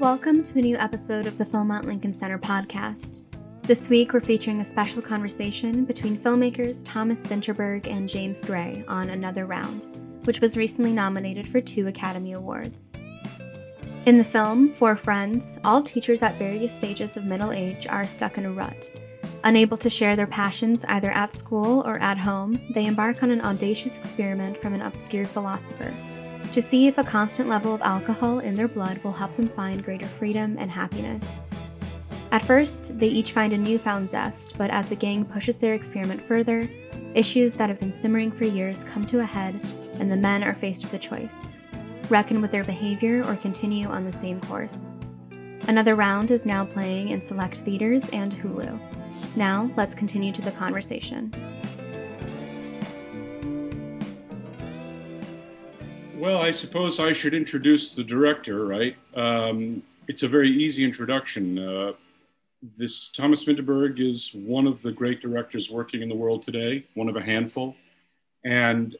Welcome to a new episode of the Philmont Lincoln Center podcast. This week, we're featuring a special conversation between filmmakers Thomas Vinterberg and James Gray on Another Round, which was recently nominated for 2 Academy Awards. In the film, 4 friends, all teachers at various stages of middle age, are stuck in a rut. Unable to share their passions either at school or at home, they embark on an audacious experiment from an obscure philosopher to see if a constant level of alcohol in their blood will help them find greater freedom and happiness. At first, they each find a newfound zest, but as the gang pushes their experiment further, issues that have been simmering for years come to a head, and the men are faced with a choice: reckon with their behavior or continue on the same course. Another Round is now playing in select theaters and Hulu. Now, let's continue to the conversation. Well, I suppose I should introduce the director, right? It's a very easy introduction. This Thomas Vinterberg is one of the great directors working in the world today, one of a handful. And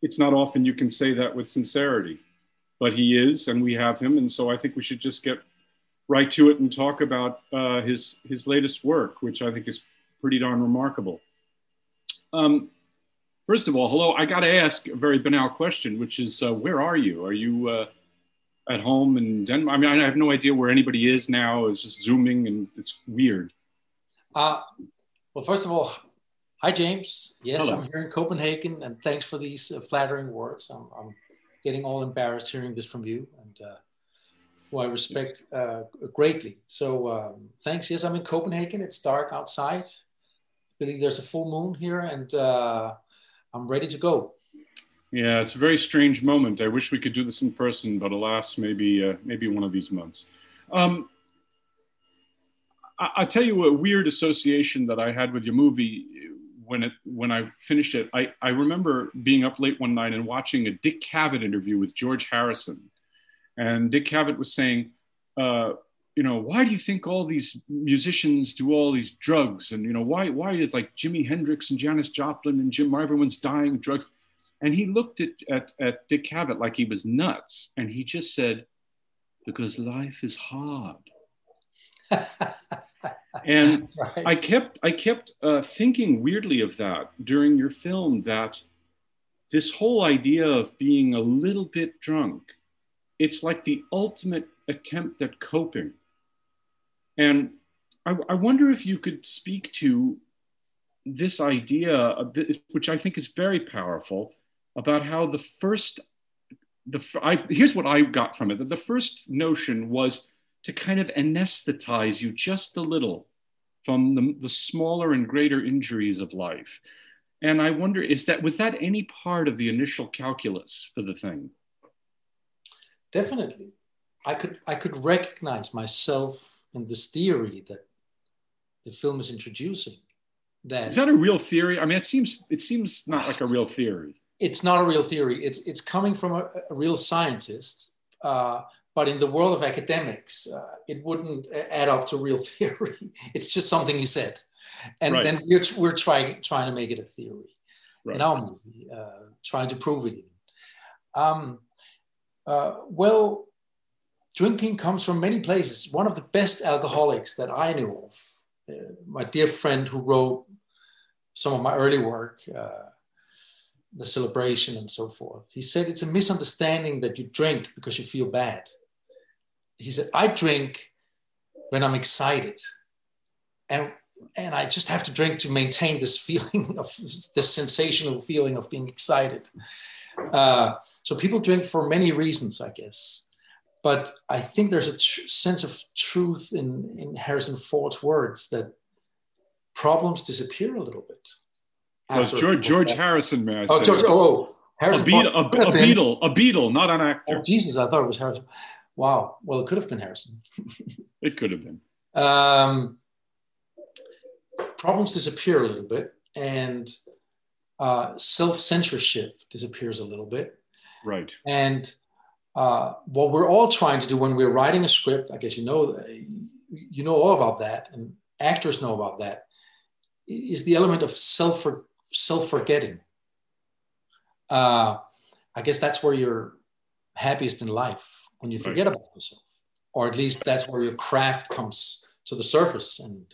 it's not often you can say that with sincerity, but he is, and we have him. And so I think we should just get right to it and talk about his latest work, which I think is pretty darn remarkable. First of all, hello, I got to ask a very banal question, which is, where are you? Are you at home in Denmark? I mean, I have no idea where anybody is now. It's just Zooming and it's weird. Well, first of all, hi, James. Yes, hello. I'm here in Copenhagen, and thanks for these flattering words. I'm getting all embarrassed hearing this from you, and who I respect greatly. So thanks. Yes, I'm in Copenhagen. It's dark outside. I believe there's a full moon here, and I'm ready to go. Yeah, it's a very strange moment. I wish we could do this in person, but alas, maybe one of these months. I'll tell you a weird association that I had with your movie when I finished it. I remember being up late one night and watching a Dick Cavett interview with George Harrison. And Dick Cavett was saying, why do you think all these musicians do all these drugs? And, why is like Jimi Hendrix and Janis Joplin and everyone's dying of drugs? And he looked at Dick Cavett like he was nuts. And he just said, because life is hard. And right. I kept thinking weirdly of that during your film, that this whole idea of being a little bit drunk, it's like the ultimate attempt at coping. And I wonder if you could speak to this idea, which I think is very powerful, about how here's what I got from it. That the first notion was to kind of anesthetize you just a little from the smaller and greater injuries of life. And I wonder, was that any part of the initial calculus for the thing? Definitely. I could recognize myself in this theory that the film is introducing. Is that a real theory? I mean, it seems not like a real theory. It's not a real theory. It's coming from a real scientist, but in the world of academics, it wouldn't add up to real theory. It's just something he said, and right. Then we're trying to make it a theory in our movie, trying to prove it. Well, drinking comes from many places. One of the best alcoholics that I knew of, my dear friend who wrote some of my early work, The Celebration and so forth. He said, it's a misunderstanding that you drink because you feel bad. He said, I drink when I'm excited. And I just have to drink to maintain this feeling of this sensational feeling of being excited. So people drink for many reasons, I guess. But I think there's a sense of truth in Harrison Ford's words that problems disappear a little bit. George Harrison, may I say? Harrison Ford. A Beatle, not an actor. Oh, Jesus, I thought it was Harrison. Wow. Well, it could have been Harrison. It could have been. Problems disappear a little bit, and self-censorship disappears a little bit. Right. And what we're all trying to do when we're writing a script, I guess you know all about that, and actors know about that, is the element of self-forgetting. I guess that's where you're happiest in life, and you forget about yourself, or at least that's where your craft comes to the surface and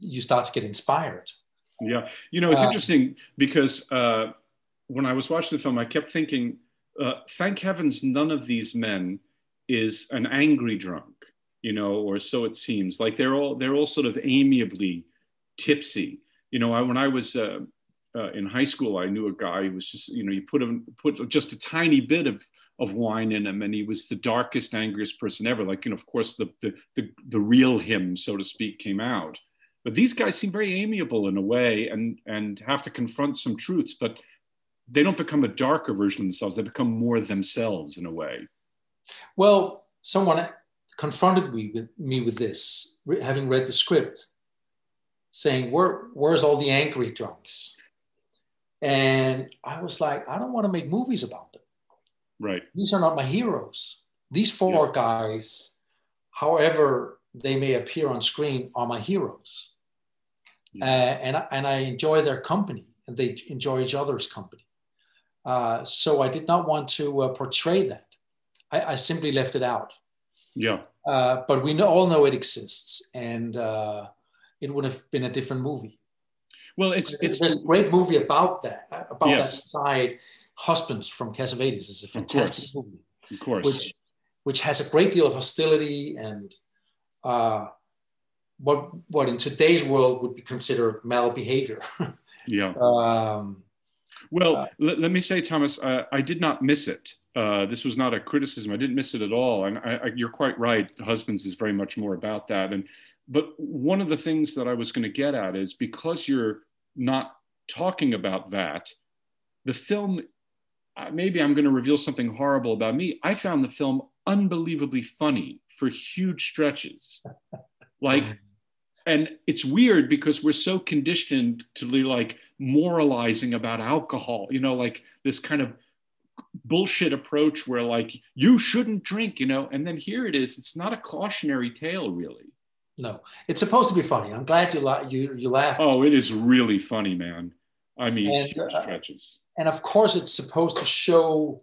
you start to get inspired. Yeah, you know, it's interesting because when I was watching the film, I kept thinking, thank heavens none of these men is an angry drunk, you know, or so it seems. Like they're all sort of amiably tipsy. You know, when I was in high school, I knew a guy who was just, you know, you put just a tiny bit of wine in him, and he was the darkest, angriest person ever. Like, you know, of course, the real him, so to speak, came out. But these guys seem very amiable in a way, and have to confront some truths, but they don't become a darker version of themselves. They become more themselves in a way. Well, someone confronted me with this, having read the script, saying, where's all the angry drunks? And I was like, I don't want to make movies about them. Right. These are not my heroes. These four guys, however they may appear on screen, are my heroes. Yeah. And I enjoy their company, and they enjoy each other's company. So I did not want to portray that. I simply left it out. Yeah. But we all know it exists, and it would have been a different movie. Well, it's a great movie about that, that side. Husbands from Cassavetes is a fantastic movie. Of course. Which has a great deal of hostility and what in today's world would be considered malbehavior. Yeah. Let me say, Thomas, I did not miss it. This was not a criticism. I didn't miss it at all. And you're quite right. Husbands is very much more about that. But one of the things that I was going to get at is, because you're not talking about that, the film, maybe I'm going to reveal something horrible about me. I found the film unbelievably funny for huge stretches. Like, and it's weird because we're so conditioned to be like moralizing about alcohol, you know, like this kind of bullshit approach where like, you shouldn't drink, you know, and then here it is. It's not a cautionary tale, really. No, it's supposed to be funny. I'm glad you laughed. Oh, it is really funny, man. I mean, huge stretches. And of course, it's supposed to show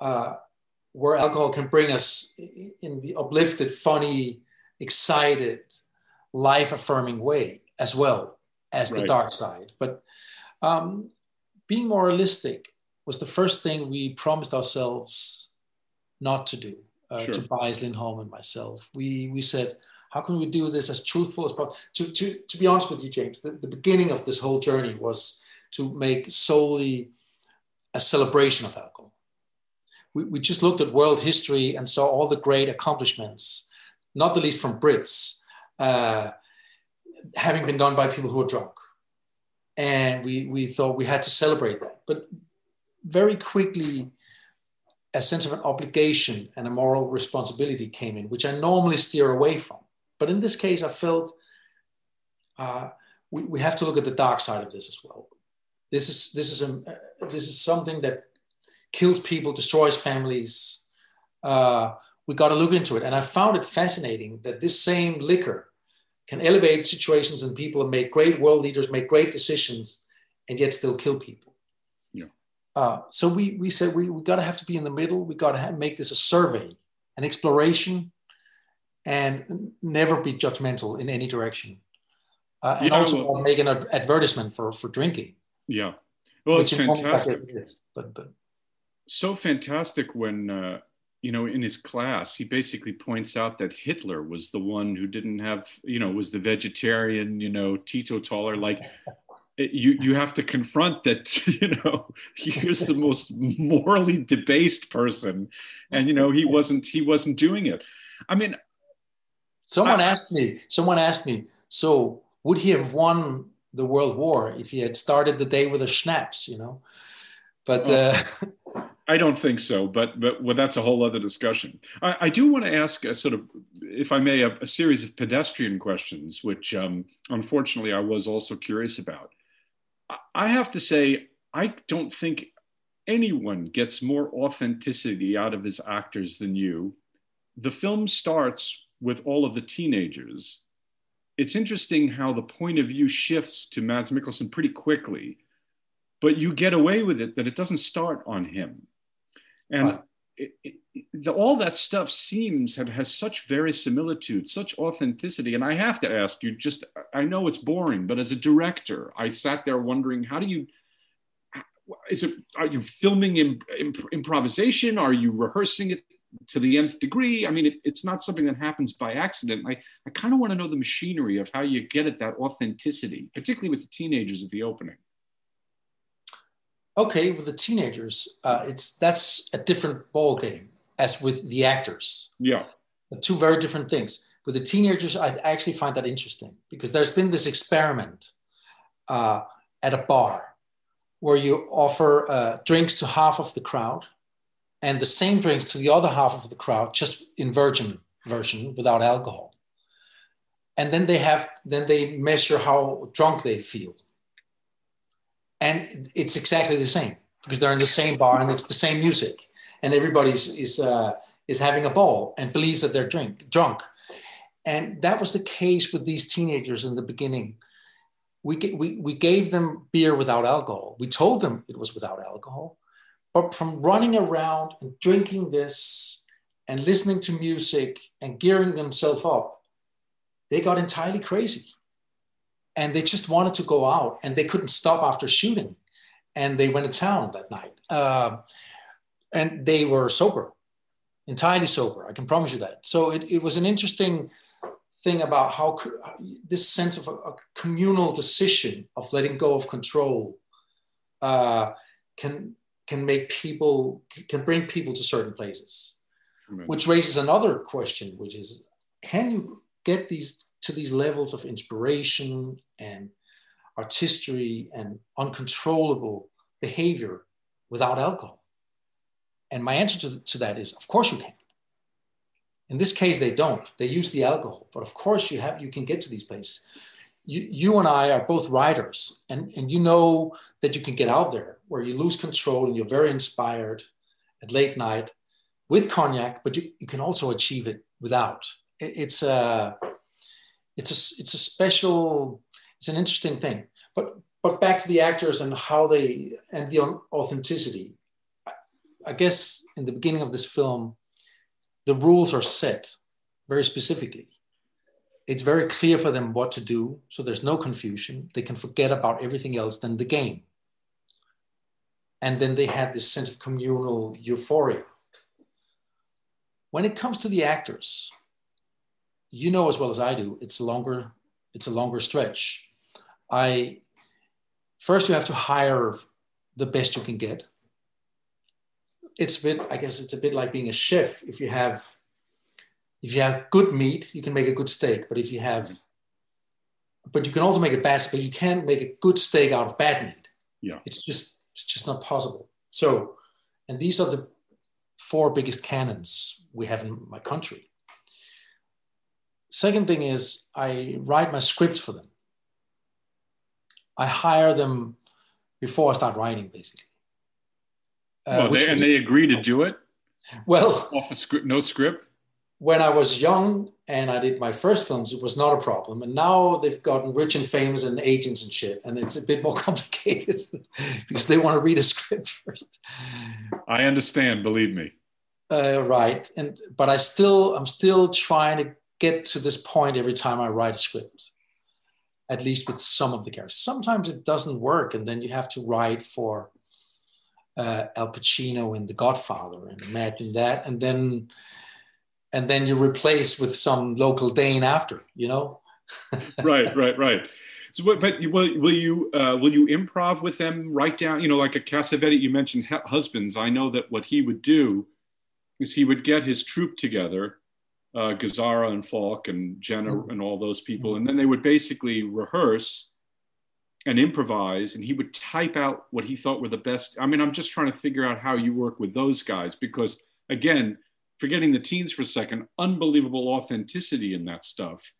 where alcohol can bring us in the uplifted, funny, excited, life-affirming way, as well as the dark side. But being more realistic was the first thing we promised ourselves not to do, to Tobias Lindholm and myself. We said, how can we do this as truthful as possible? To be honest with you, James, the beginning of this whole journey was to make solely a celebration of alcohol. We just looked at world history and saw all the great accomplishments, not the least from Brits, having been done by people who were drunk. And we thought we had to celebrate that. But very quickly, a sense of an obligation and a moral responsibility came in, which I normally steer away from. But in this case, I felt we have to look at the dark side of this as well. This is something that kills people, destroys families. We got to look into it, and I found it fascinating that this same liquor can elevate situations and people, and make great world leaders make great decisions, and yet still kill people. Yeah. So we said we got to have to be in the middle. We got to make this a survey, an exploration. And never be judgmental in any direction. I'll make an advertisement for drinking. Yeah. Well, it's fantastic. So fantastic when, you know, in his class, he basically points out that Hitler was the one who didn't have, you know, was the vegetarian, you know, teetotaler. Like, you have to confront that, you know, he was the most morally debased person. And, you know, he wasn't doing it. I mean... Someone asked me, so would he have won the World War if he had started the day with a schnapps, you know? But I don't think so, but that's a whole other discussion. I do want to ask a sort of, if I may, a series of pedestrian questions, which unfortunately I was also curious about. I have to say, I don't think anyone gets more authenticity out of his actors than you. The film starts with all of the teenagers. It's interesting how the point of view shifts to Mads Mikkelsen pretty quickly, but you get away with it that it doesn't start on him. And all that stuff seems, has such verisimilitude, such authenticity. And I have to ask you, just, I know it's boring, but as a director, I sat there wondering, how do you, are you filming improvisation? Are you rehearsing it to the nth degree? I mean, it's not something that happens by accident. I kind of want to know the machinery of how you get at that authenticity, particularly with the teenagers at the opening. Okay, with the teenagers, that's a different ball game as with the actors. Yeah, two very different things. With the teenagers, I actually find that interesting because there's been this experiment at a bar where you offer drinks to half of the crowd and the same drinks to the other half of the crowd, just in virgin version without alcohol, and then they measure how drunk they feel. And it's exactly the same because they're in the same bar and it's the same music, and everybody's is having a ball and believes that they're drunk. And that was the case with these teenagers in the beginning. We gave them beer without alcohol. We told them it was without alcohol, but from running around and drinking this and listening to music and gearing themselves up, they got entirely crazy. And they just wanted to go out, and they couldn't stop after shooting. And they went to town that night. And they were sober, entirely sober. I can promise you that. So it was an interesting thing about how this sense of a communal decision of letting go of control can bring people to certain places. Tremendous. Which raises another question, which is, can you get these to these levels of inspiration and artistry and uncontrollable behavior without alcohol? And my answer to that is, of course you can. In this case, they don't. They use the alcohol, but of course you can get to these places. You and I are both writers, and you know that you can get out there where you lose control and you're very inspired at late night with cognac, but you can also achieve it without. It's a special, it's an interesting thing. But back to the actors and how they, and the authenticity. I guess in the beginning of this film, the rules are set very specifically. It's very clear for them what to do, so there's no confusion. They can forget about everything else than the game. And then they had this sense of communal euphoria. When it comes to the actors, you know as well as I do, it's a longer stretch. First you have to hire the best you can get. I guess it's a bit like being a chef. If you have good meat, you can make a good steak, but you can also make a bad steak, but you can't make a good steak out of bad meat. Yeah. It's just not possible. So, and these are the four biggest canons we have in my country. Second thing is, I write my scripts for them. I hire them before I start writing, basically. They agree to do it? Well, off a script, no script? When I was young and I did my first films, it was not a problem. And now they've gotten rich and famous and agents and shit. And it's a bit more complicated because they want to read a script first. I understand, believe me. Right. But I'm still trying to get to this point every time I write a script, at least with some of the characters. Sometimes it doesn't work, and then you have to write for Al Pacino in The Godfather, and imagine that, and then you replace with some local Dane after, you know. Right. So, but will you improv with them? Write down, you know, like a Cassavetti. You mentioned husbands. I know that what he would do is he would get his troupe together. Gazzara and Falk and Jenna and all those people. And then they would basically rehearse and improvise, and he would type out what he thought were the best. I mean, I'm just trying to figure out how you work with those guys, because again, forgetting the teens for a second, unbelievable authenticity in that stuff.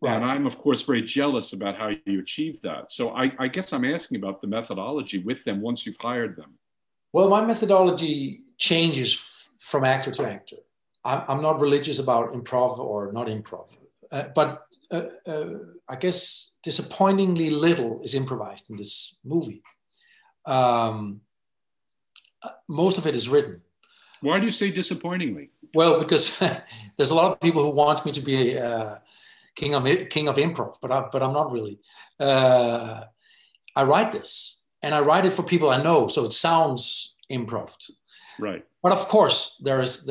Right. And I'm of course very jealous about how you achieve that. So I guess I'm asking about the methodology with them once you've hired them. Well, my methodology changes from actor to actor. I'm not religious about improv or not improv, but I guess disappointingly little is improvised in this movie. Most of it is written. Why do you say disappointingly? Well, because there's a lot of people who wants me to be a king of improv, but I'm not really. I write this, and I write it for people I know, so it sounds improv. Right. But of course, there's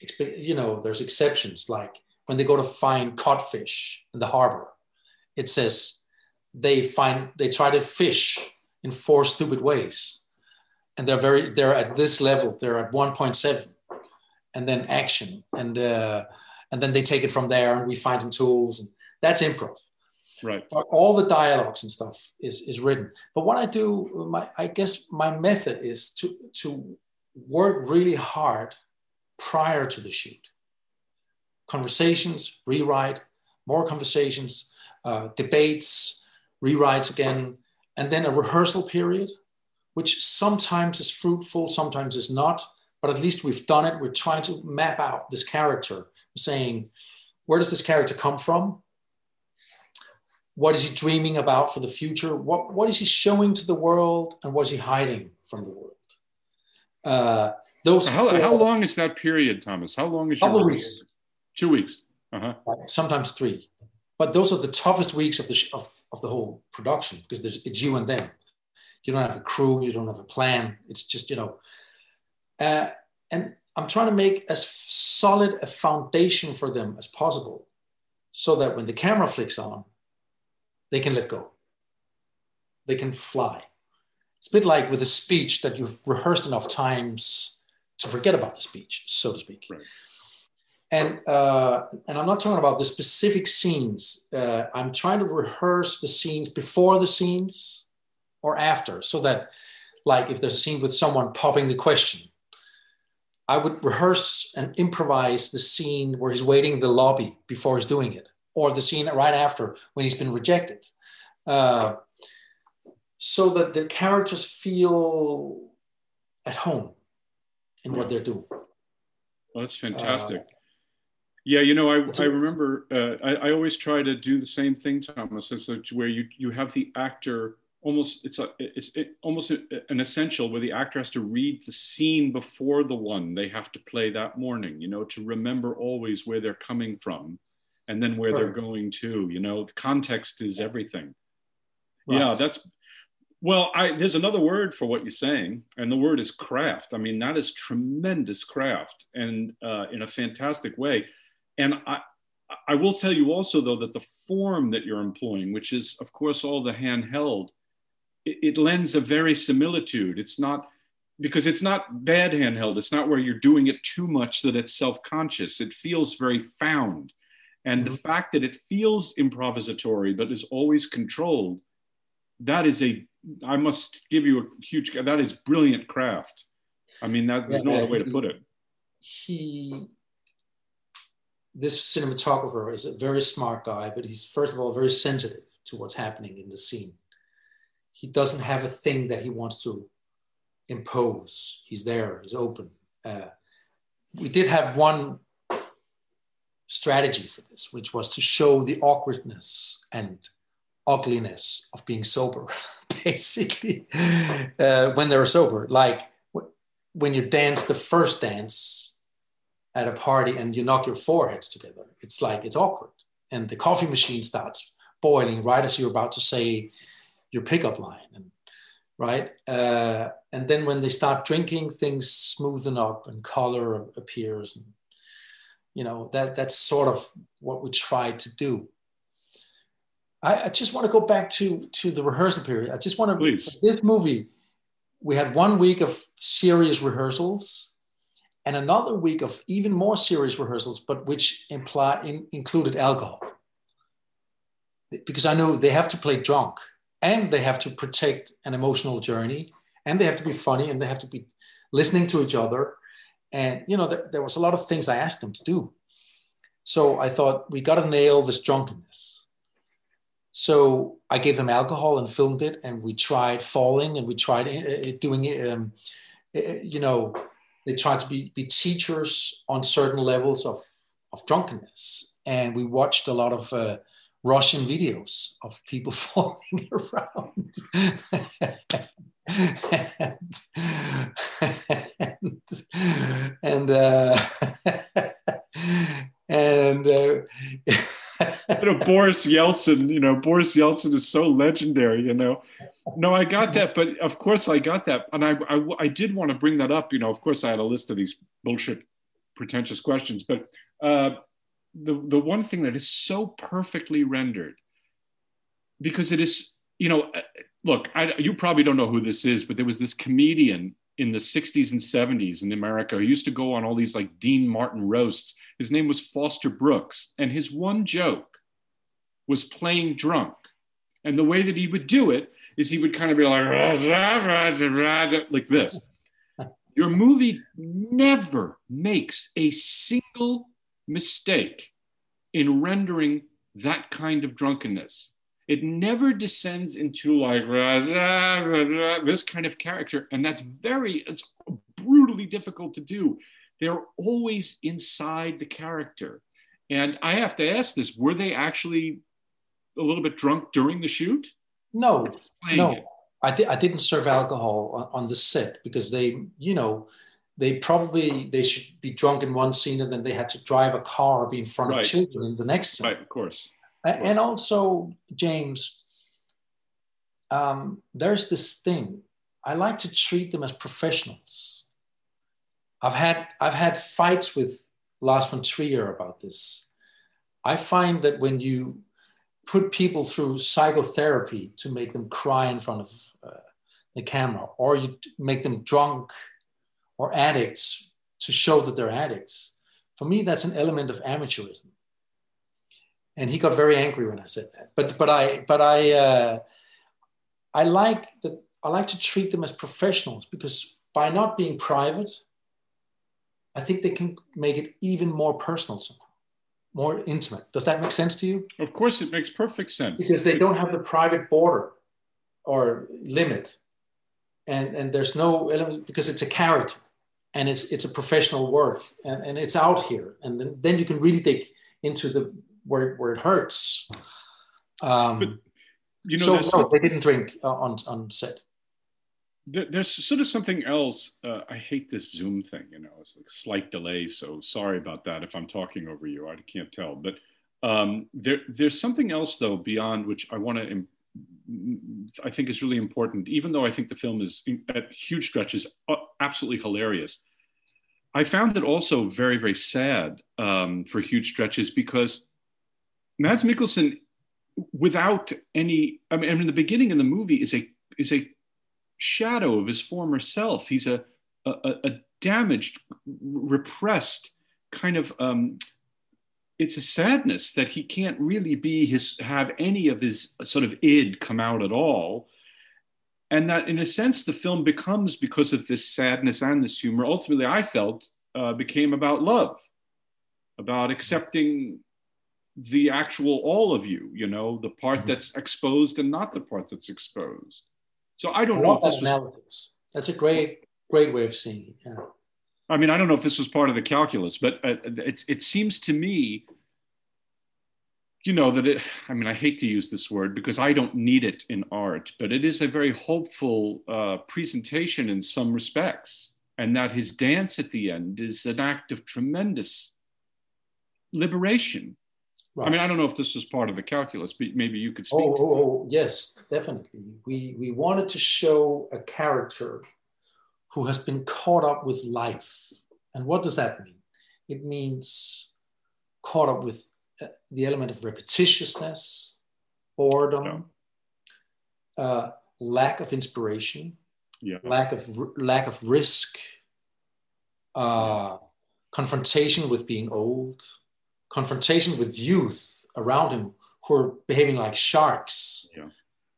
exceptions, like when they go to find cod fish in the harbor, it says they try to fish in 4 stupid ways, and they're at this level, they're at 1.7, and then action, and then they take it from there, and we find some tools, and that's improv. Right. But all the dialogues and stuff is written. But what I do, I guess my method is to work really hard prior to the shoot. Conversations, rewrite, more conversations, debates, rewrites again, and then a rehearsal period, which sometimes is fruitful, sometimes is not, but at least we've done it. We're trying to map out this character, saying, where does this character come from? What is he dreaming about for the future? What is he showing to the world, and what is he hiding from the world? How long is that period, Thomas? How long is your couple weeks? 2 weeks. Uh-huh. Sometimes 3. But those are the toughest weeks of the whole production, because it's you and them. You don't have a crew. You don't have a plan. It's just, and I'm trying to make as solid a foundation for them as possible, so that when the camera flicks on, they can let go. They can fly. It's a bit like with a speech that you've rehearsed enough times to forget about the speech, so to speak. Right. And I'm not talking about the specific scenes. I'm trying to rehearse the scenes before the scenes or after, so that, like, if there's a scene with someone popping the question, I would rehearse and improvise the scene where he's waiting in the lobby before he's doing it, or the scene right after when he's been rejected. So that the characters feel at home in what they're doing. Well, that's fantastic. I remember, I always try to do the same thing, Thomas, is that where you have the actor, almost, it's almost an essential where the actor has to read the scene before the one they have to play that morning, to remember always where they're coming from. And then where they're going to, the context is everything. Right. Yeah, there's another word for what you're saying, and the word is craft. I mean, that is tremendous craft, and in a fantastic way. And I will tell you also, though, that the form that you're employing, which is, of course, all the handheld, it lends a very similitude. It's not, because it's not bad handheld. It's not where you're doing it too much that it's self-conscious. It feels very found. And the fact that it feels improvisatory, but is always controlled, that is I must give you a huge, that is brilliant craft. I mean, there's no other way to put it. This cinematographer is a very smart guy, but he's, first of all, very sensitive to what's happening in the scene. He doesn't have a thing that he wants to impose. He's there, he's open. We did have one strategy for this, which was to show the awkwardness and ugliness of being sober, basically, when they're sober. Like when you dance the first dance at a party and you knock your foreheads together, it's like, it's awkward. And the coffee machine starts boiling right as you're about to say your pickup line. And then when they start drinking, things smoothen up and color appears. And, that's sort of what we try to do. I just want to go back to the rehearsal period. I just want to, please. For this movie, we had 1 week of serious rehearsals and another week of even more serious rehearsals, but which included alcohol. Because I know they have to play drunk, and they have to protect an emotional journey, and they have to be funny, and they have to be listening to each other. And, there was a lot of things I asked them to do. So I thought, we got to nail this drunkenness. So I gave them alcohol and filmed it. And we tried falling, and we tried doing it. They tried to be teachers on certain levels of drunkenness. And we watched a lot of Russian videos of people falling around. Boris Yeltsin, Boris Yeltsin is so legendary, No, I got that, but of course I got that. And I did want to bring that up, of course I had a list of these bullshit, pretentious questions, but the one thing that is so perfectly rendered, because it is, look, you probably don't know who this is, but there was this comedian in the 60s and 70s in America who used to go on all these like Dean Martin roasts. His name was Foster Brooks. And his one joke was playing drunk. And the way that he would do it is he would kind of be like this. Your movie never makes a single mistake in rendering that kind of drunkenness. It never descends into like this kind of character. And it's brutally difficult to do. They're always inside the character. And I have to ask this, were they actually a little bit drunk during the shoot? No. I didn't serve alcohol on the set because they should be drunk in one scene and then they had to drive a car or be in front of children in the next scene. Right, of course. And also, James, there's this thing. I like to treat them as professionals. I've had fights with Lars von Trier about this. I find that when you put people through psychotherapy to make them cry in front of the camera, or you make them drunk or addicts to show that they're addicts, for me, that's an element of amateurism. And he got very angry when I said that. But I like that. I like to treat them as professionals because by not being private, I think they can make it even more personal somehow, more intimate. Does that make sense to you? Of course, it makes perfect sense. Because they don't have the private border or limit, and there's no element because it's a character and it's a professional work and it's out here, and then you can really dig into the where it hurts. So they didn't drink on set. There's sort of something else. I hate this Zoom thing, it's like a slight delay. So sorry about that if I'm talking over you, I can't tell. But there's something else though, beyond which I think is really important, even though I think the film is at huge stretches, absolutely hilarious. I found it also very, very sad for huge stretches because Mads Mikkelsen, without any, in the beginning of the movie is a shadow of his former self. He's a damaged, repressed kind of. It's a sadness that he can't really be have any of his sort of id come out at all, and that in a sense the film becomes, because of this sadness and this humor, ultimately I felt became about love, about accepting the actual all of you, the part that's exposed and not the part that's exposed. So I don't know if this was... That's a great way of seeing it. Yeah. I don't know if this was part of the calculus, but it seems to me, that I hate to use this word because I don't need it in art, but it is a very hopeful presentation in some respects. And that his dance at the end is an act of tremendous liberation. Right. I don't know if this was part of the calculus, but maybe you could speak to that. Oh, yes, definitely. We wanted to show a character who has been caught up with life. And what does that mean? It means caught up with the element of repetitiousness, boredom, lack of inspiration, lack of risk, confrontation with being old, confrontation with youth around him who are behaving like sharks,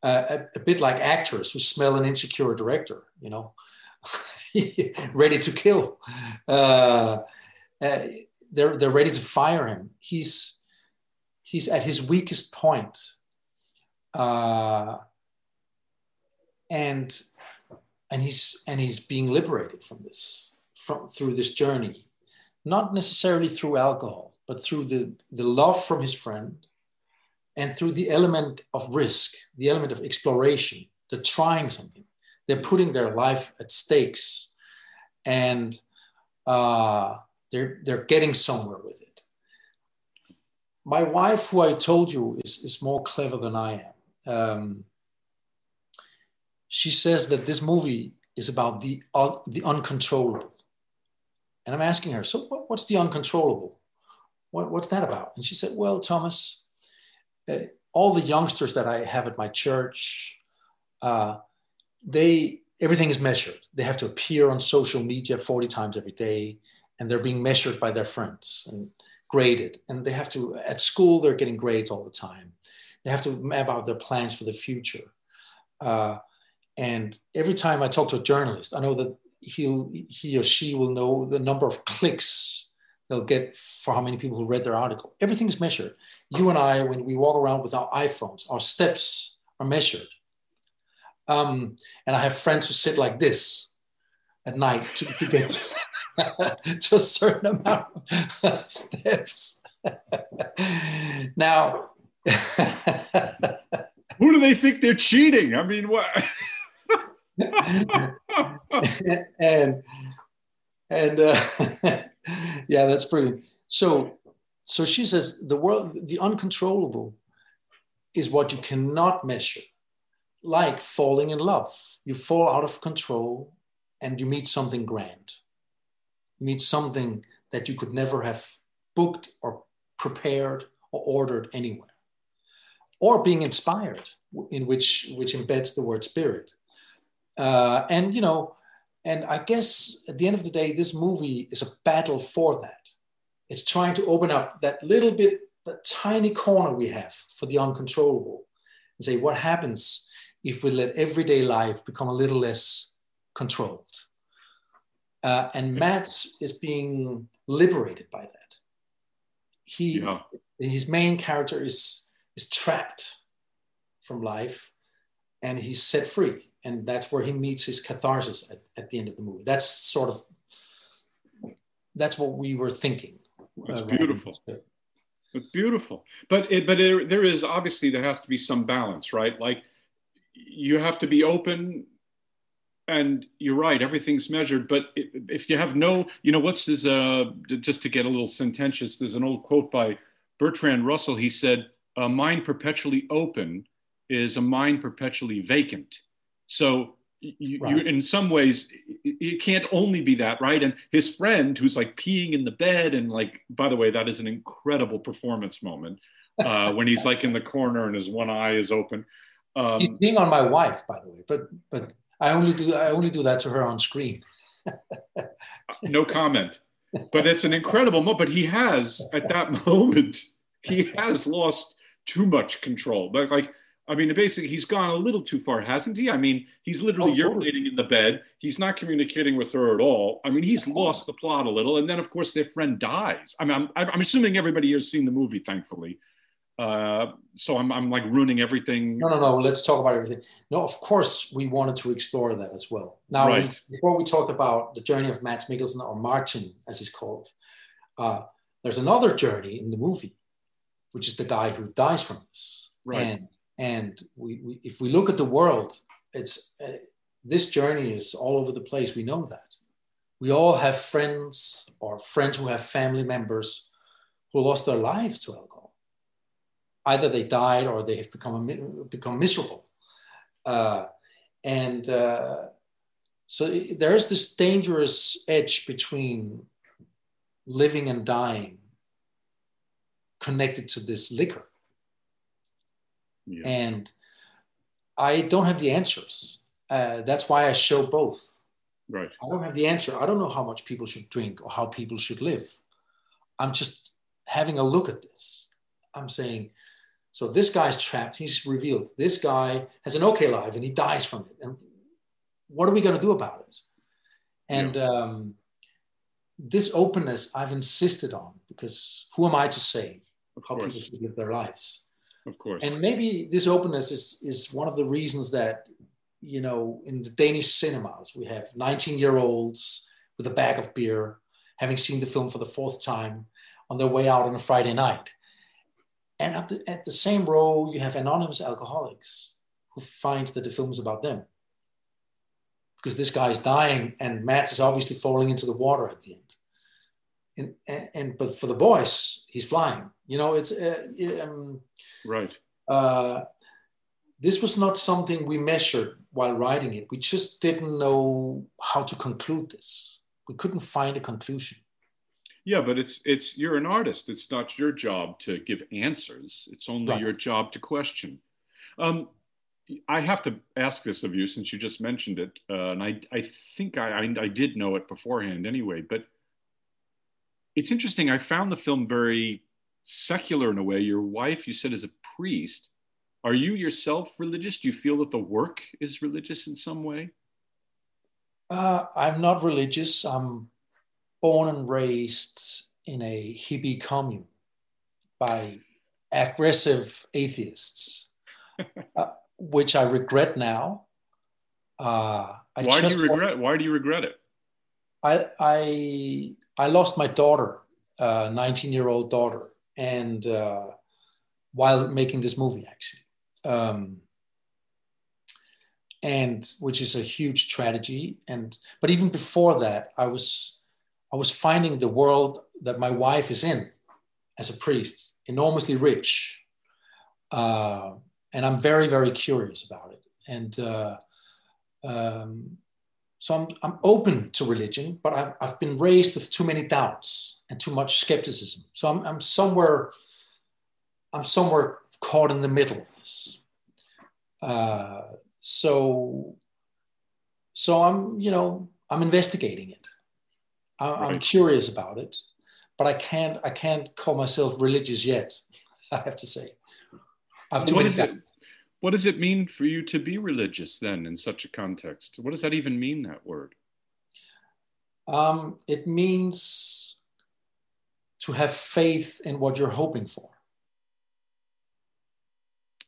a bit like actors who smell an insecure director, ready to kill. They're ready to fire him. He's at his weakest point. And he's being liberated from this, through this journey, not necessarily through alcohol, but through the love from his friend and through the element of risk, the element of exploration, the trying something, They're putting their life at stakes, and they're getting somewhere with it. My wife, who I told you is more clever than I am, she says that this movie is about the uncontrollable. And I'm asking her, so what's the uncontrollable? What's that about? And she said, well, Thomas, all the youngsters that I have at my church, everything is measured. They have to appear on social media 40 times every day, and they're being measured by their friends and graded. And they have to, at school, they're getting grades all the time. They have to map out their plans for the future. And every time I talk to a journalist, I know that he or she will know the number of clicks they'll get for how many people who read their article. Everything's measured. You and I, when we walk around with our iPhones, our steps are measured. And I have friends who sit like this at night to get to a certain amount of steps. Now, who do they think they're cheating? I mean, what? Yeah, that's brilliant. So she says the world, the uncontrollable, is what you cannot measure. Like falling in love, you fall out of control and you meet something grand. You meet something that you could never have booked or prepared or ordered anywhere. Or being inspired, in which embeds the word spirit. And I guess at the end of the day, this movie is a battle for that. It's trying to open up that little bit, that tiny corner we have for the uncontrollable, and say, what happens if we let everyday life become a little less controlled? And Mads is being liberated by that. His main character is trapped from life, and he's set free. And that's where he meets his catharsis at the end of the movie. That's sort of, that's what we were thinking. That's beautiful. That's beautiful. But there is, obviously, there has to be some balance, right? Like, you have to be open, and you're right, everything's measured, but if you have no, what's this, just to get a little sententious, there's an old quote by Bertrand Russell. He said, a mind perpetually open is a mind perpetually vacant. So you in some ways, it can't only be that, right? And his friend, who's like peeing in the bed, and like, by the way, that is an incredible performance moment, when he's like in the corner and his one eye is open. He's being on my wife, by the way, but I only do that to her on screen. No comment. But it's an incredible moment. But he has, at that moment, he has lost too much control. But basically, he's gone a little too far, hasn't he? He's literally urinating in the bed. He's not communicating with her at all. He's lost the plot a little. And then, of course, their friend dies. I'm assuming everybody here's seen the movie, thankfully. So I'm like ruining everything. No. Let's talk about everything. No, of course we wanted to explore that as well. Now, right. Before we talked about the journey of Mads Mikkelsen, or Martin, as he's called, there's another journey in the movie, which is the guy who dies from this. Right. And we if we look at the world, it's this journey is all over the place. We know that. We all have friends or friends who have family members who lost their lives to alcohol. Either they died or they have become miserable. So there is this dangerous edge between living and dying connected to this liquor. Yeah. And I don't have the answers. That's why I show both. Right. I don't have the answer. I don't know how much people should drink or how people should live. I'm just having a look at this. I'm saying, so this guy's trapped, he's revealed. This guy has an okay life and he dies from it. And what are we going to do about it? And this openness I've insisted on, because who am I to say how people should live their lives? Of course. And maybe this openness is one of the reasons that, in the Danish cinemas, we have 19-year-olds with a bag of beer, having seen the film for the 4th time, on their way out on a Friday night. And at the same row, you have anonymous alcoholics who find that the film's about them. because this guy is dying and Mads is obviously falling into the water at the end. But for the boys, he's flying. You know, it's right. This was not something we measured while writing it. We just didn't know how to conclude this. We couldn't find a conclusion. Yeah, but it's you're an artist. It's not your job to give answers. It's only right. Your job to question. I have to ask this of you since you just mentioned it, and I think I did know it beforehand anyway. But it's interesting. I found the film very secular in a way. Your wife, you said, is a priest. Are you yourself religious? Do you feel that the work is religious in some way? I'm not religious. I'm born and raised in a hippie commune by aggressive atheists, which I regret now. Why do you regret it? I lost my daughter, 19-year-old daughter, and while making this movie, actually, and which is a huge tragedy. But even before that, I was finding the world that my wife is in as a priest enormously rich, and I'm very, very curious about it, and. So I'm open to religion, but I've been raised with too many doubts and too much skepticism. So I'm somewhere caught in the middle of this. So I'm investigating it. I'm curious about it, but I can't call myself religious yet. I have to say, I've too many doubts. What does it mean for you to be religious then in such a context? What does that even mean, that word? It means to have faith in what you're hoping for,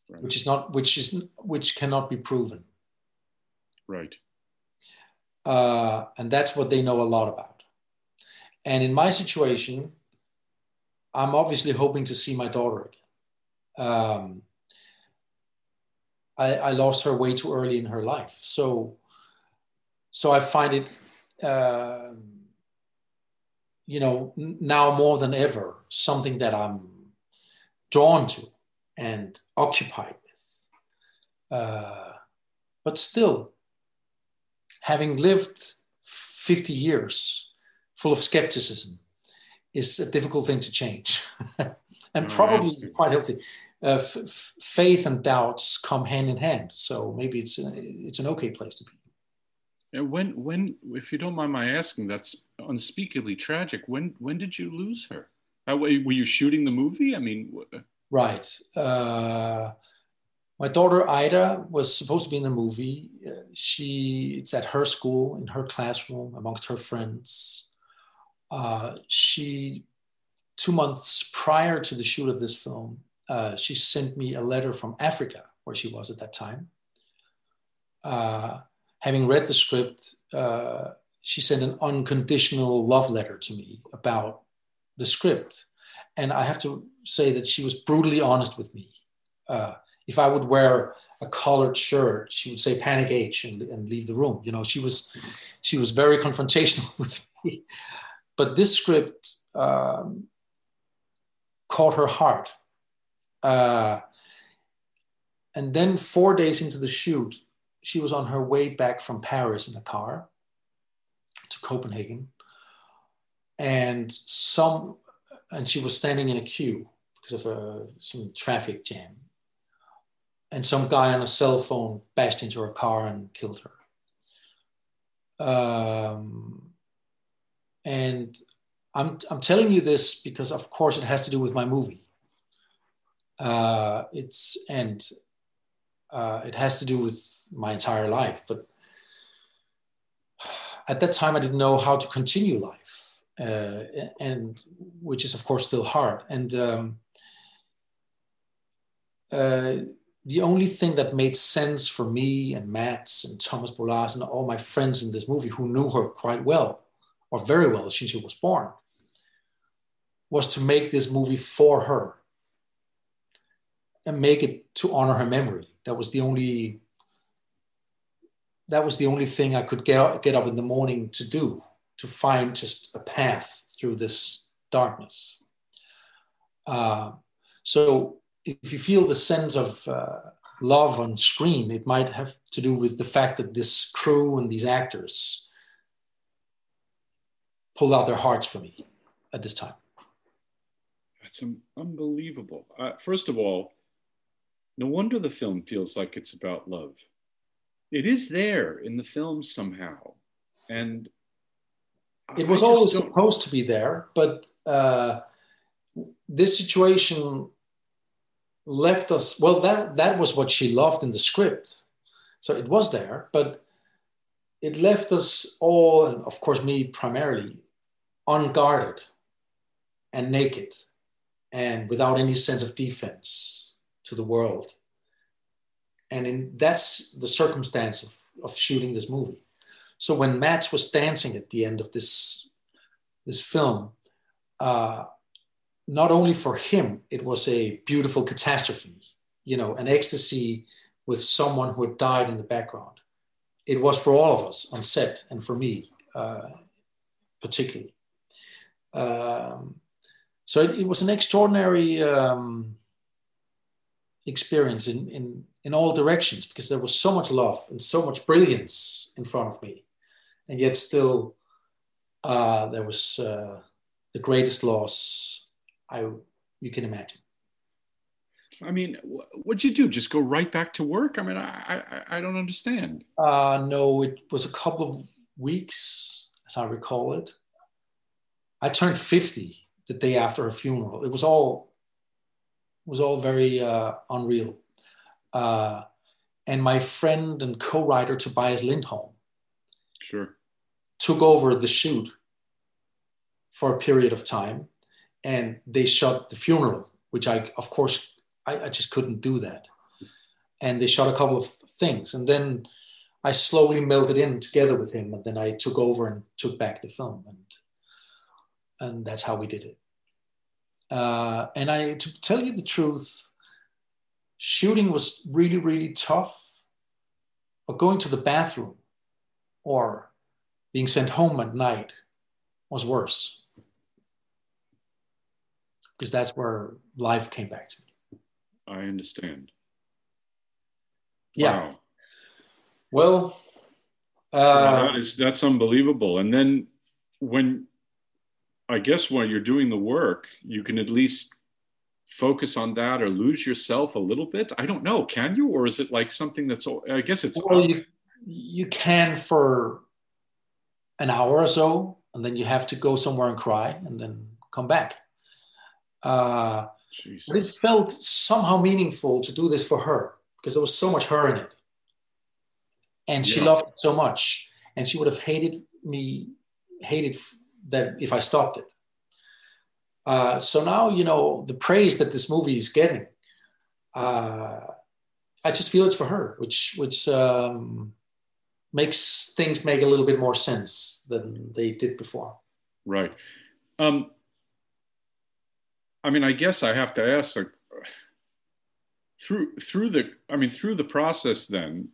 right. which cannot be proven. Right. And that's what they know a lot about. And in my situation, I'm obviously hoping to see my daughter again. I lost her way too early in her life. So I find it, now more than ever, something that I'm drawn to and occupied with. But still, having lived 50 years full of skepticism is a difficult thing to change and probably quite healthy. Faith and doubts come hand in hand, so maybe it's an okay place to be. And when, if you don't mind my asking, that's unspeakably tragic. When did you lose her? Were you shooting the movie? I mean, right. My daughter Ida was supposed to be in the movie. It's at her school, in her classroom, amongst her friends. She 2 months prior to the shoot of this film. She sent me a letter from Africa, where she was at that time. Having read the script, she sent an unconditional love letter to me about the script. And I have to say that she was brutally honest with me. If I would wear a collared shirt, she would say "panic H" and leave the room. You know, she was very confrontational with me. But this script caught her heart. And then 4 days into the shoot, she was on her way back from Paris in a car to Copenhagen, and she was standing in a queue because of some traffic jam, and some guy on a cell phone bashed into her car and killed her. And I'm telling you this because, of course, it has to do with my movie. It has to do with my entire life, but at that time I didn't know how to continue life, and which is of course still hard. And the only thing that made sense for me and Mads and Thomas Bolas and all my friends in this movie, who knew her quite well, or very well since she was born, was to make this movie for her. And make it to honor her memory. That was the only that was the only thing I could get up in the morning to do, to find just a path through this darkness. So if you feel the sense of love on screen, it might have to do with the fact that this crew and these actors pulled out their hearts for me at this time. That's unbelievable. First of all, no wonder the film feels like it's about love. It is there in the film somehow. And it was always supposed to be there, but this situation left us, well, that was what she loved in the script. So it was there, but it left us all, and of course me primarily, unguarded and naked and without any sense of defense to the world. And that's the circumstance of shooting this movie. So when Mads was dancing at the end of this film, not only for him, it was a beautiful catastrophe, an ecstasy with someone who had died in the background. It was for all of us on set, and for me particularly. So it was an extraordinary experience in all directions, because there was so much love and so much brilliance in front of me. And yet still there was the greatest loss you can imagine. I mean, what'd you do? Just go right back to work? I mean, I don't understand. No, it was a couple of weeks, as I recall it. I turned 50 the day after her funeral. It was all very unreal. And my friend and co-writer Tobias Lindholm took over the shoot for a period of time, and they shot the funeral, which I just couldn't do that. And they shot a couple of things, and then I slowly melted in together with him, and then I took over and took back the film, and that's how we did it. And to tell you the truth, shooting was really, really tough, but going to the bathroom or being sent home at night was worse, because that's where life came back to me. I understand. Yeah. Wow. Well, that's unbelievable. And then while you're doing the work, you can at least focus on that or lose yourself a little bit? I don't know. Can you? Or is it like something that's, I guess it's... Well, you can for an hour or so, and then you have to go somewhere and cry and then come back. But it felt somehow meaningful to do this for her, because there was so much her in it. And she loved it so much. And she would have hated that if I stopped it. So now, the praise that this movie is getting, I just feel it's for her, which makes things make a little bit more sense than they did before. Right. I mean, I guess I have to ask, like, through the process then,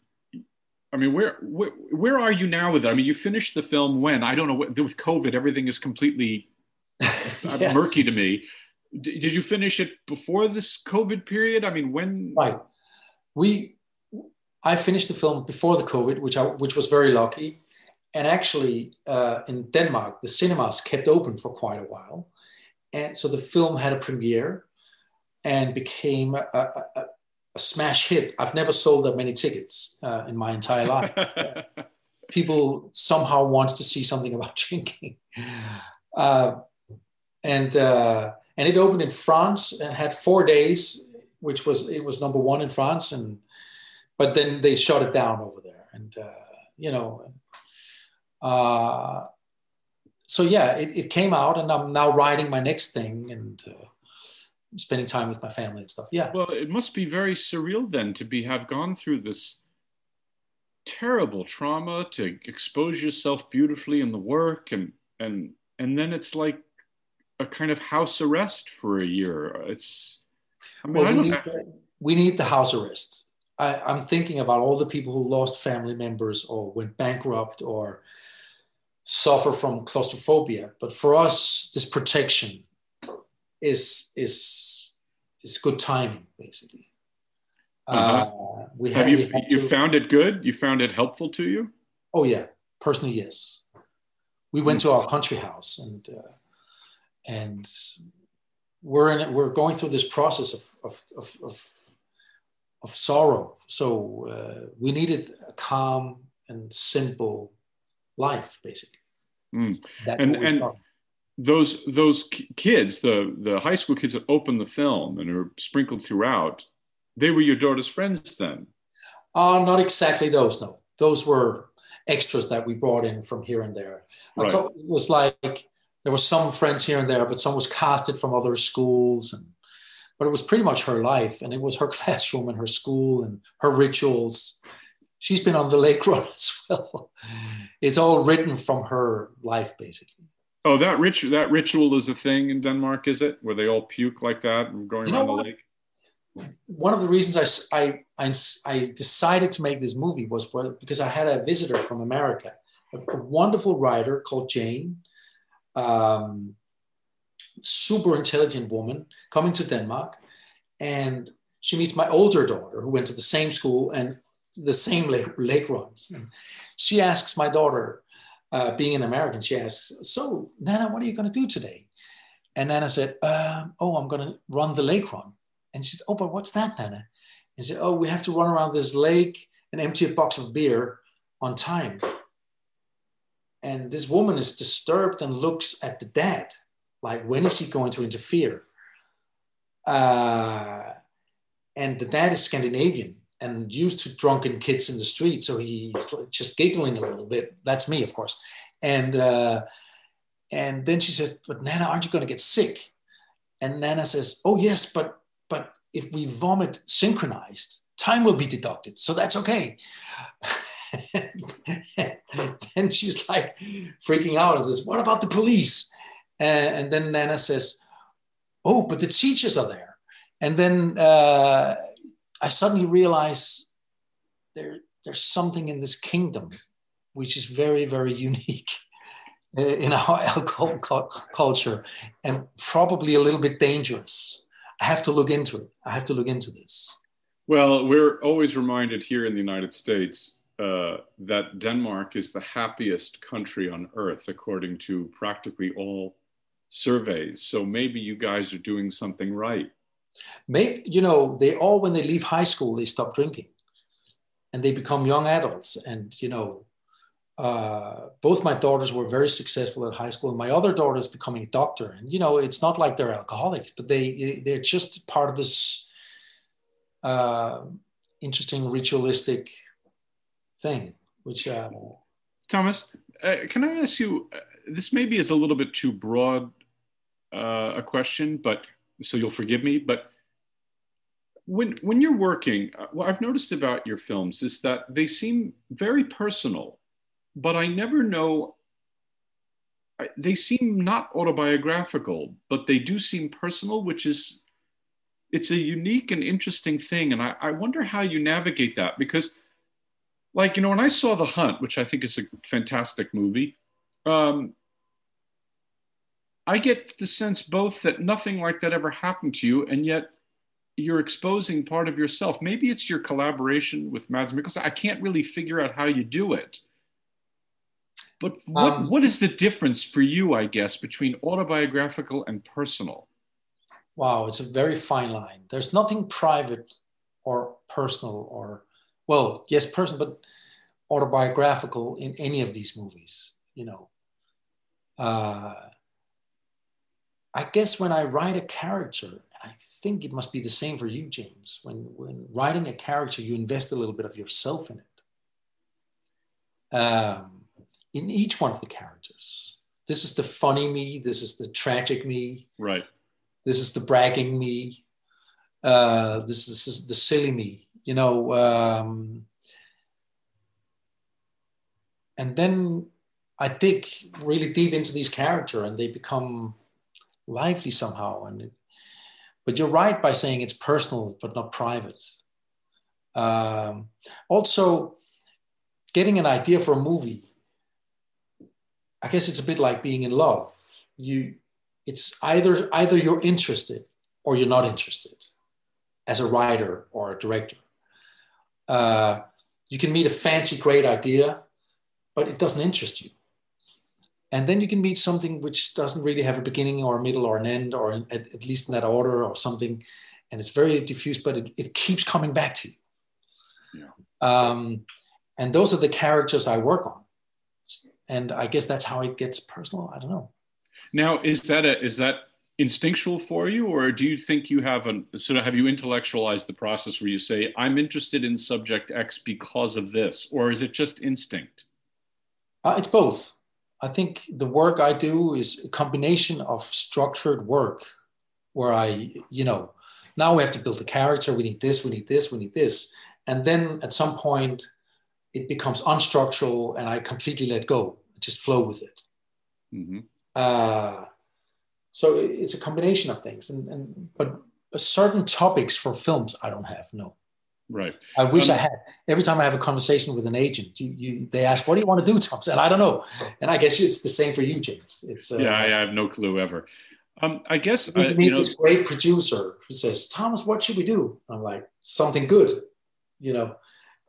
I mean, where are you now with it? I mean, you finished the film when? I don't know, with COVID, everything is completely... murky to me. Did you finish it before this COVID period? I mean, when? Right. I finished the film before the COVID, which was very lucky. And actually, in Denmark, the cinemas kept open for quite a while. And so the film had a premiere and became a smash hit. I've never sold that many tickets in my entire life. People somehow wants to see something about drinking. And it opened in France and had 4 days, it was number one in France, but then they shut it down over there, so yeah, it came out, and I'm now writing my next thing and spending time with my family and stuff. Yeah. Well, it must be very surreal then to have gone through this terrible trauma, to expose yourself beautifully in the work, and then it's like a kind of house arrest for a year. We need the house arrest. I'm thinking about all the people who lost family members or went bankrupt or suffer from claustrophobia. But for us, this protection is good timing, basically. You found it good? You found it helpful to you? Oh yeah, personally, yes. We went to our country house, and we're going through this process of sorrow. So we needed a calm and simple life, basically. Mm. And those kids, the high school kids that opened the film and are sprinkled throughout, they were your daughter's friends then? Not exactly those, no. Those were extras that we brought in from here and there. Right. It was like there were some friends here and there, but some was casted from other schools. But it was pretty much her life, and it was her classroom and her school and her rituals. She's been on the lake run as well. It's all written from her life, basically. Oh, that ritual is a thing in Denmark, is it? Where they all puke like that and going around the lake? One of the reasons I decided to make this movie was because I had a visitor from America, a wonderful writer called Jane, super intelligent woman coming to Denmark, and she meets my older daughter who went to the same school and the same lake runs. And she asks my daughter, being an American, she asks, "So, Nana, what are you going to do today?" And Nana said, "Oh, I'm going to run the lake run." And she said, "Oh, but what's that, Nana?" And she said, "Oh, we have to run around this lake and empty a box of beer on time." And this woman is disturbed and looks at the dad, like, when is he going to interfere? And the dad is Scandinavian and used to drunken kids in the street. So he's just giggling a little bit. That's me, of course. And then she said, "But Nana, aren't you going to get sick?" And Nana says, "Oh, yes, but if we vomit synchronized, time will be deducted. So that's okay." And she's like freaking out and says, "What about the police?" And then Nana says, "Oh, but the teachers are there." And then I suddenly realize there's something in this kingdom, which is very, very unique in our alcohol culture and probably a little bit dangerous. I have to look into it. I have to look into this. Well, we're always reminded here in the United States that Denmark is the happiest country on earth, according to practically all surveys. So maybe you guys are doing something right. Maybe, when they leave high school, they stop drinking and they become young adults. And, both my daughters were very successful at high school. My other daughter is becoming a doctor, and it's not like they're alcoholics, but they're just part of this interesting ritualistic thing. Which Thomas, can I ask you? This maybe is a little bit too broad a question, but so you'll forgive me. But when you're working, what I've noticed about your films is that they seem very personal. But I never know, they seem not autobiographical, but they do seem personal, which is, it's a unique and interesting thing. And I wonder how you navigate that, because when I saw The Hunt, which I think is a fantastic movie, I get the sense both that nothing like that ever happened to you, and yet you're exposing part of yourself. Maybe it's your collaboration with Mads Mikkelsen. I can't really figure out how you do it. But what is the difference for you, I guess, between autobiographical and personal? Wow, it's a very fine line. There's nothing private or personal yes, personal, but autobiographical in any of these movies, I guess when I write a character, and I think it must be the same for you, James, when writing a character, you invest a little bit of yourself in it. In each one of the characters. This is the funny me, this is the tragic me. Right. This is the bragging me. This is the silly me, and then I dig really deep into these characters and they become lively somehow. But you're right by saying it's personal, but not private. Also, getting an idea for a movie, I guess it's a bit like being in love. It's either you're interested or you're not interested as a writer or a director. You can meet a fancy, great idea, but it doesn't interest you. And then you can meet something which doesn't really have a beginning or a middle or an end, or at least in that order or something. And it's very diffuse, but it keeps coming back to you. Yeah. And those are the characters I work on. And I guess that's how it gets personal. I don't know. Now, is that instinctual for you, or do you think you have have you intellectualized the process where you say, I'm interested in subject X because of this, or is it just instinct? It's both. I think the work I do is a combination of structured work where I, now we have to build the character, we need this, we need this, we need this. And then at some point it becomes unstructural and I completely let go, just flow with it. Mm-hmm. So it's a combination of things. But certain topics for films I don't have, no. Right. I wish I had. Every time I have a conversation with an agent, they ask, what do you want to do, Thomas? And I don't know. And I guess it's the same for you, James. It's, I have no clue ever. I guess... this great producer who says, Thomas, what should we do? I'm like, something good.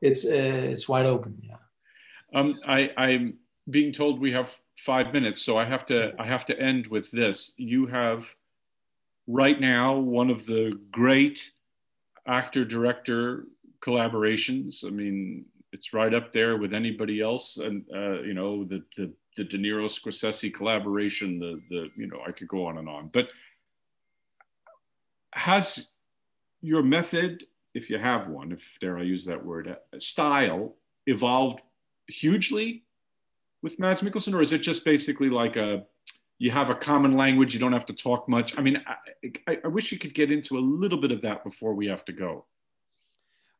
It's wide open. Yeah. I'm being told we have 5 minutes, so I have to end with this. You have right now one of the great actor-director collaborations. I mean, it's right up there with anybody else, and the De Niro Scorsese collaboration. I could go on and on. But has your method, if you have one, if dare I use that word, style evolved hugely with Mads Mikkelsen, or is it just basically like you have a common language, you don't have to talk much? I mean, I wish you could get into a little bit of that before we have to go.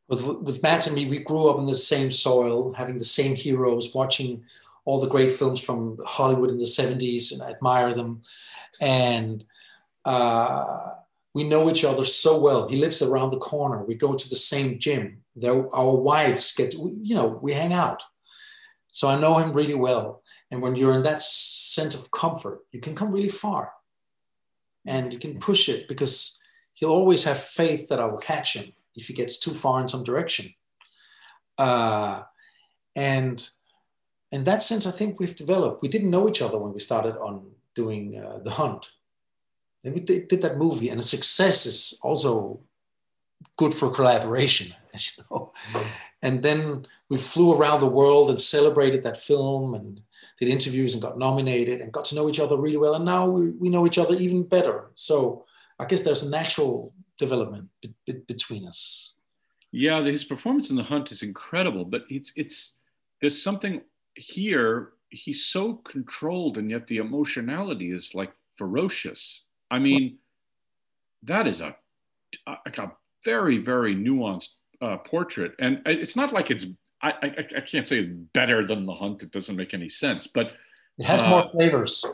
With Mads and me, we grew up in the same soil, having the same heroes, watching all the great films from Hollywood in the 70s, and I admire them. And we know each other so well. He lives around the corner. We go to the same gym. Our wives we hang out. So I know him really well. And when you're in that sense of comfort, you can come really far and you can push it, because he'll always have faith that I will catch him if he gets too far in some direction. And in that sense, I think we've developed. We didn't know each other when we started on doing The Hunt. Then we did that movie, and a success is also good for collaboration, as you know. And then we flew around the world and celebrated that film and did interviews and got nominated and got to know each other really well. And now we know each other even better. So I guess there's a natural development between us. Yeah, his performance in The Hunt is incredible, but there's something here. He's so controlled, and yet the emotionality is like ferocious. I mean, that is a very, very nuanced portrait. And it's not like I can't say it's better than The Hunt. It doesn't make any sense, but it has more flavors.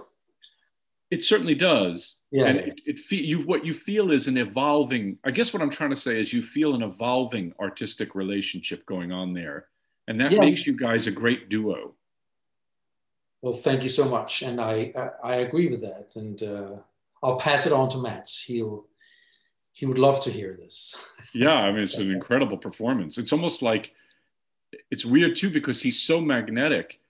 It certainly does. Yeah. And what you feel is an evolving, I guess what I'm trying to say is you feel an evolving artistic relationship going on there. And that makes you guys a great duo. Well, thank you so much. And I agree with that. And I'll pass it on to Mads. He would love to hear this. Yeah, I mean, it's an incredible performance. It's almost like, it's weird too, because he's so magnetic,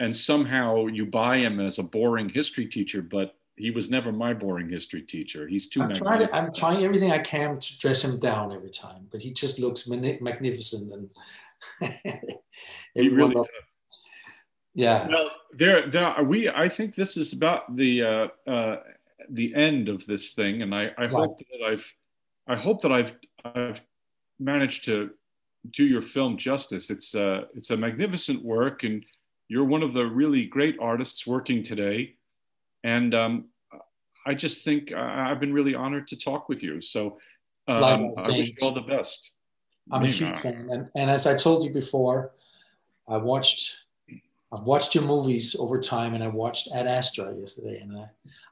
and somehow you buy him as a boring history teacher, but he was never my boring history teacher. He's too magnetic. I'm trying everything I can to dress him down every time, but he just looks magnificent. And he really does. Yeah. Well, I think this is about the end of this thing, and I hope that I've managed to do your film justice. It's a magnificent work, and you're one of the really great artists working today. And I just think I've been really honored to talk with you. So I wish you all the best. I'm a huge fan, and as I told you before, I've watched your movies over time, and I watched Ad Astra yesterday, and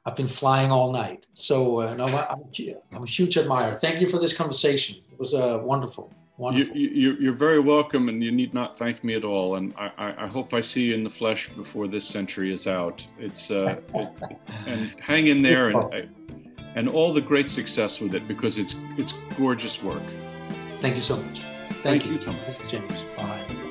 I've been flying all night. So I'm a huge admirer. Thank you for this conversation. It was wonderful. Wonderful. You're very welcome, and you need not thank me at all. And I hope I see you in the flesh before this century is out. It's and hang in there, and all the great success with it, because it's gorgeous work. Thank you so much. Thank you, Thomas. Thank you, James. Bye.